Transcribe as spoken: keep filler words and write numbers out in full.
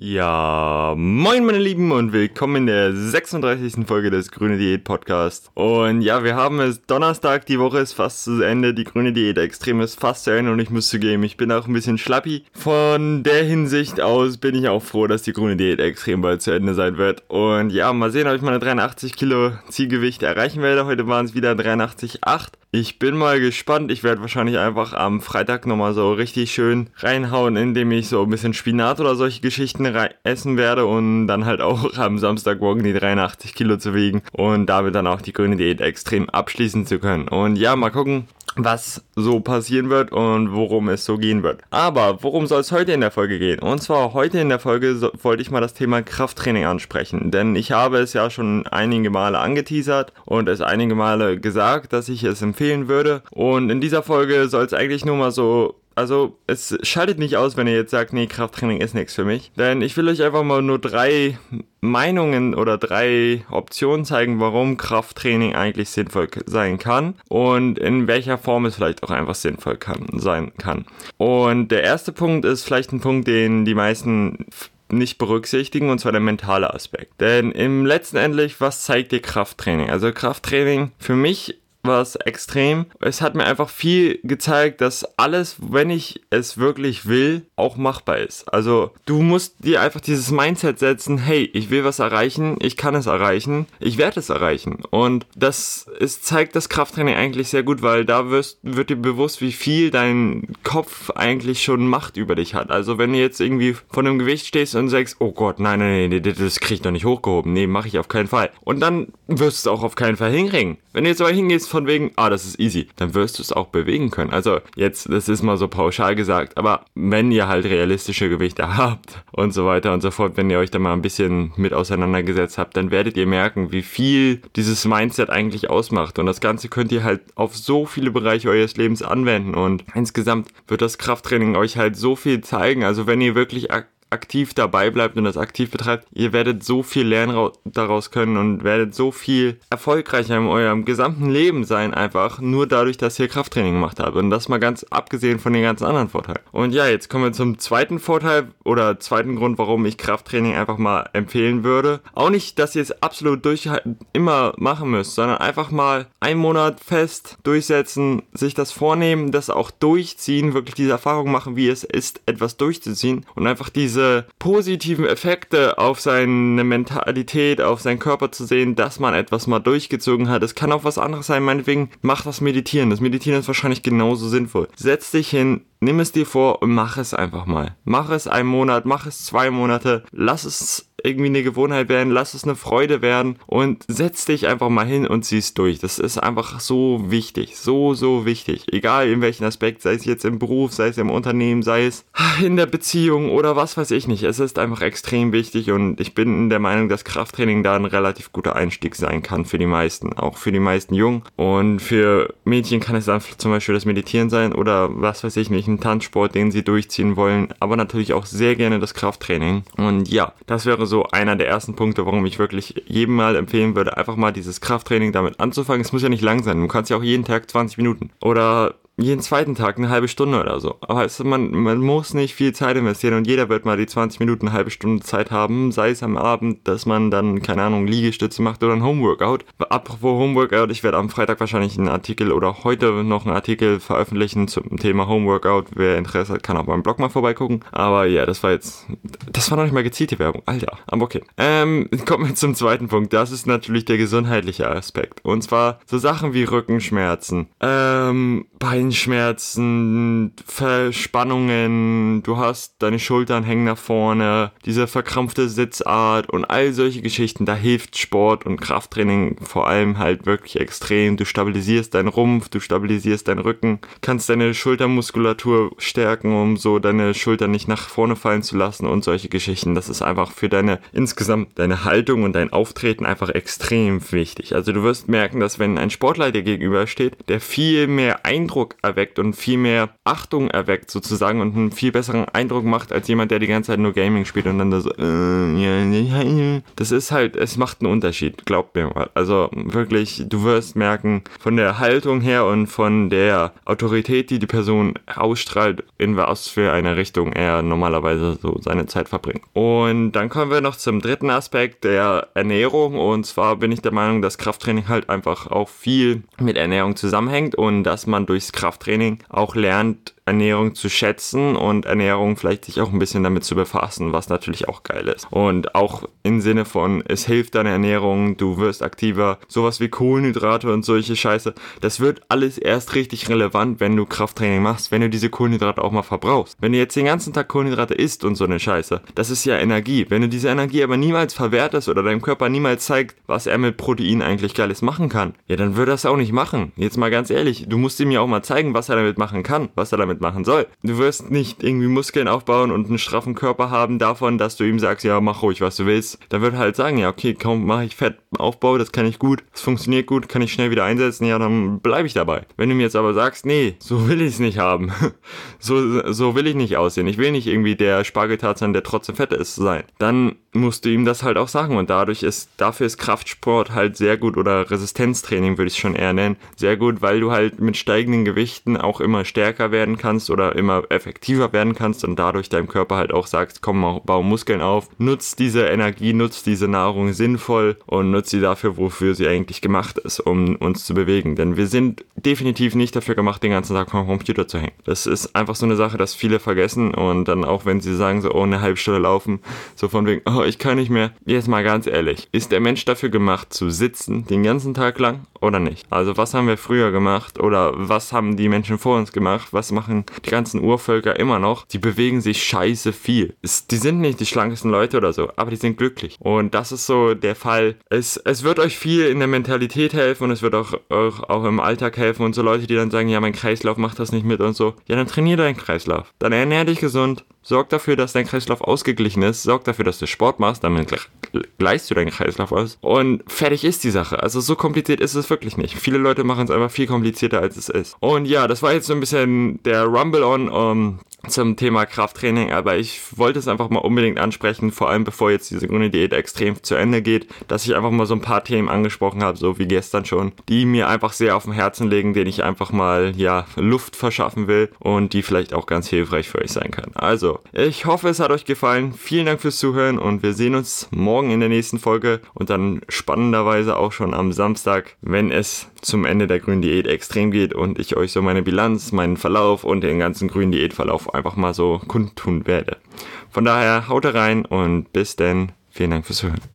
Ja, moin meine Lieben und willkommen in der sechsunddreißigsten Folge des Grüne Diät Podcast. Und ja, wir haben es Donnerstag, die Woche ist fast zu Ende, die Grüne Diät Extrem ist fast zu Ende und ich muss zugeben, ich bin auch ein bisschen schlappi. Von der Hinsicht aus bin ich auch froh, dass die Grüne Diät Extrem bald zu Ende sein wird. Und ja, mal sehen, ob ich meine dreiundachtzig Kilo Zielgewicht erreichen werde. Heute waren es wieder dreiundachtzig Komma acht. Ich bin mal gespannt, ich werde wahrscheinlich einfach am Freitag nochmal so richtig schön reinhauen, indem ich so ein bisschen Spinat oder solche Geschichten rei- essen werde und dann halt auch am Samstagmorgen die dreiundachtzig Kilo zu wiegen und damit dann auch die Grüne Diät Extrem abschließen zu können. Und ja, mal gucken, was so passieren wird und worum es so gehen wird. Aber worum soll es heute in der Folge gehen? Und zwar heute in der Folge so, wollte ich mal das Thema Krafttraining ansprechen, denn ich habe es ja schon einige Male angeteasert und es einige Male gesagt, dass ich es empfehlen würde. Und in dieser Folge soll es eigentlich nur mal so... Also es schaltet nicht aus, wenn ihr jetzt sagt, nee, Krafttraining ist nichts für mich. Denn ich will euch einfach mal nur drei Meinungen oder drei Optionen zeigen, warum Krafttraining eigentlich sinnvoll sein kann und in welcher Form es vielleicht auch einfach sinnvoll kann, sein kann. Und der erste Punkt ist vielleicht ein Punkt, den die meisten nicht berücksichtigen, und zwar der mentale Aspekt. Denn im letzten Endlich, was zeigt dir Krafttraining? Also Krafttraining für mich war es extrem. Es hat mir einfach viel gezeigt, dass alles, wenn ich es wirklich will, auch machbar ist. Also du musst dir einfach dieses Mindset setzen, hey, ich will was erreichen, ich kann es erreichen, ich werde es erreichen. Und das ist, zeigt das Krafttraining eigentlich sehr gut, weil da wirst, wird dir bewusst, wie viel dein Kopf eigentlich schon Macht über dich hat. Also wenn du jetzt irgendwie vor einem Gewicht stehst und sagst, oh Gott, nein, nein, nein, das krieg ich doch nicht hochgehoben, nee, mache ich auf keinen Fall. Und dann wirst du es auch auf keinen Fall hinkriegen. Wenn du jetzt aber hingehst von wegen, ah, das ist easy, dann wirst du es auch bewegen können. Also jetzt, das ist mal so pauschal gesagt, aber wenn ihr halt realistische Gewichte habt und so weiter und so fort, wenn ihr euch da mal ein bisschen mit auseinandergesetzt habt, dann werdet ihr merken, wie viel dieses Mindset eigentlich ausmacht. Und das Ganze könnt ihr halt auf so viele Bereiche eures Lebens anwenden und insgesamt wird das Krafttraining euch halt so viel zeigen. Also wenn ihr wirklich ak- aktiv dabei bleibt und das aktiv betreibt, ihr werdet so viel lernen daraus können und werdet so viel erfolgreicher in eurem gesamten Leben sein, einfach nur dadurch, dass ihr Krafttraining gemacht habt. Und das mal ganz abgesehen von den ganzen anderen Vorteilen. Und ja, jetzt kommen wir zum zweiten Vorteil oder zweiten Grund, warum ich Krafttraining einfach mal empfehlen würde. Auch nicht, dass ihr es absolut durch immer machen müsst, sondern einfach mal einen Monat fest durchsetzen, sich das vornehmen, das auch durchziehen, wirklich diese Erfahrung machen, wie es ist, etwas durchzuziehen und einfach diese positiven Effekte auf seine Mentalität, auf seinen Körper zu sehen, dass man etwas mal durchgezogen hat. Es kann auch was anderes sein, meinetwegen mach das Meditieren. Das Meditieren ist wahrscheinlich genauso sinnvoll. Setz dich hin, nimm es dir vor und mach es einfach mal. Mach es einen Monat, mach es zwei Monate, lass es irgendwie eine Gewohnheit werden, lass es eine Freude werden und setz dich einfach mal hin und zieh es durch. Das ist einfach so wichtig, so, so wichtig. Egal in welchem Aspekt, sei es jetzt im Beruf, sei es im Unternehmen, sei es in der Beziehung oder was weiß ich nicht. Es ist einfach extrem wichtig und ich bin der Meinung, dass Krafttraining da ein relativ guter Einstieg sein kann für die meisten, auch für die meisten Jungen. Und für Mädchen kann es dann zum Beispiel das Meditieren sein oder was weiß ich nicht, ein Tanzsport, den sie durchziehen wollen, aber natürlich auch sehr gerne das Krafttraining. Und ja, das wäre so einer der ersten Punkte, warum ich wirklich jedem mal empfehlen würde, einfach mal dieses Krafttraining damit anzufangen. Es muss ja nicht lang sein. Du kannst ja auch jeden Tag zwanzig Minuten oder jeden zweiten Tag eine halbe Stunde oder so. Aber also man, man muss nicht viel Zeit investieren und jeder wird mal die zwanzig Minuten, eine halbe Stunde Zeit haben, sei es am Abend, dass man dann, keine Ahnung, Liegestütze macht oder ein Homeworkout. Apropos Homeworkout, ich werde am Freitag wahrscheinlich einen Artikel oder heute noch einen Artikel veröffentlichen zum Thema Homeworkout. Wer Interesse hat, kann auf meinem Blog mal vorbeigucken. Aber ja, yeah, das war jetzt, das war noch nicht mal gezielte Werbung, Alter. Aber okay. Ähm, kommen wir zum zweiten Punkt. Das ist natürlich der gesundheitliche Aspekt. Und zwar so Sachen wie Rückenschmerzen, ähm, Bein Schmerzen, Verspannungen, du hast deine Schultern hängen nach vorne, diese verkrampfte Sitzart und all solche Geschichten, da hilft Sport und Krafttraining vor allem halt wirklich extrem. Du stabilisierst deinen Rumpf, du stabilisierst deinen Rücken, kannst deine Schultermuskulatur stärken, um so deine Schultern nicht nach vorne fallen zu lassen und solche Geschichten. Das ist einfach für deine, insgesamt deine Haltung und dein Auftreten einfach extrem wichtig. Also du wirst merken, dass wenn ein Sportler dir gegenübersteht, der viel mehr Eindruck erweckt und viel mehr Achtung erweckt sozusagen und einen viel besseren Eindruck macht als jemand, der die ganze Zeit nur Gaming spielt und dann das äh, das ist halt, es macht einen Unterschied, glaubt mir mal. Also wirklich, du wirst merken, von der Haltung her und von der Autorität, die die Person ausstrahlt, in was für eine Richtung er normalerweise so seine Zeit verbringt. Und dann kommen wir noch zum dritten Aspekt der Ernährung, und zwar bin ich der Meinung, dass Krafttraining halt einfach auch viel mit Ernährung zusammenhängt und dass man durchs Krafttraining auch lernt, Ernährung zu schätzen und Ernährung vielleicht sich auch ein bisschen damit zu befassen, was natürlich auch geil ist. Und auch im Sinne von, es hilft deiner Ernährung, du wirst aktiver, sowas wie Kohlenhydrate und solche Scheiße, das wird alles erst richtig relevant, wenn du Krafttraining machst, wenn du diese Kohlenhydrate auch mal verbrauchst. Wenn du jetzt den ganzen Tag Kohlenhydrate isst und so eine Scheiße, das ist ja Energie. Wenn du diese Energie aber niemals verwertest oder deinem Körper niemals zeigt, was er mit Protein eigentlich Geiles machen kann, ja, dann würde er es auch nicht machen. Jetzt mal ganz ehrlich, du musst ihm ja auch mal zeigen, was er damit machen kann, was er damit machen soll. Du wirst nicht irgendwie Muskeln aufbauen und einen straffen Körper haben davon, dass du ihm sagst, ja, mach ruhig, was du willst. Dann wird er halt sagen, ja, okay, kaum mache ich Fettaufbau, das kann ich gut, das funktioniert gut, kann ich schnell wieder einsetzen, ja, dann bleibe ich dabei. Wenn du mir jetzt aber sagst, nee, so will ich es nicht haben, so, so will ich nicht aussehen, ich will nicht irgendwie der Spargeltarzan, der trotzdem fett ist, sein, dann musst du ihm das halt auch sagen, und dadurch ist, dafür ist Kraftsport halt sehr gut, oder Resistenztraining würde ich es schon eher nennen, sehr gut, weil du halt mit steigenden Gewichten auch immer stärker werden kannst oder immer effektiver werden kannst und dadurch deinem Körper halt auch sagst, komm, bau Muskeln auf, nutz diese Energie, nutz diese Nahrung sinnvoll und nutz sie dafür, wofür sie eigentlich gemacht ist, um uns zu bewegen. Denn wir sind definitiv nicht dafür gemacht, den ganzen Tag vom Computer zu hängen. Das ist einfach so eine Sache, dass viele vergessen, und dann auch, wenn sie sagen, so, oh, eine halbe Stunde laufen, so von wegen, oh, ich kann nicht mehr. Jetzt mal ganz ehrlich, ist der Mensch dafür gemacht, zu sitzen den ganzen Tag lang oder nicht? Also was haben wir früher gemacht oder was haben die Menschen vor uns gemacht? Was machen die ganzen Urvölker immer noch? Die bewegen sich scheiße viel. Es, die sind nicht die schlankesten Leute oder so, aber die sind glücklich. Und das ist so der Fall. Es, es wird euch viel in der Mentalität helfen und es wird auch, auch, auch im Alltag helfen, und so Leute, die dann sagen, ja, mein Kreislauf macht das nicht mit und so. Ja, dann trainier deinen Kreislauf. Dann ernähr dich gesund. Sorg dafür, dass dein Kreislauf ausgeglichen ist. Sorg dafür, dass du Sport machst. Damit gleichst du deinen Kreislauf aus. Und fertig ist die Sache. Also so kompliziert ist es wirklich nicht. Viele Leute machen es einfach viel komplizierter, als es ist. Und ja, das war jetzt so ein bisschen der Rumble on um, zum Thema Krafttraining, aber ich wollte es einfach mal unbedingt ansprechen, vor allem bevor jetzt diese grüne Diät extrem zu Ende geht, dass ich einfach mal so ein paar Themen angesprochen habe, so wie gestern schon, die mir einfach sehr auf dem Herzen liegen, denen ich einfach mal, ja, Luft verschaffen will und die vielleicht auch ganz hilfreich für euch sein kann. Also, ich hoffe, es hat euch gefallen. Vielen Dank fürs Zuhören und wir sehen uns morgen in der nächsten Folge und dann spannenderweise auch schon am Samstag, wenn es zum Ende der grünen Diät extrem geht und ich euch so meine Bilanz, meinen Verlauf und den ganzen grünen Diätverlauf einfach mal so kundtun werde. Von daher haut rein und bis denn. Vielen Dank fürs Hören.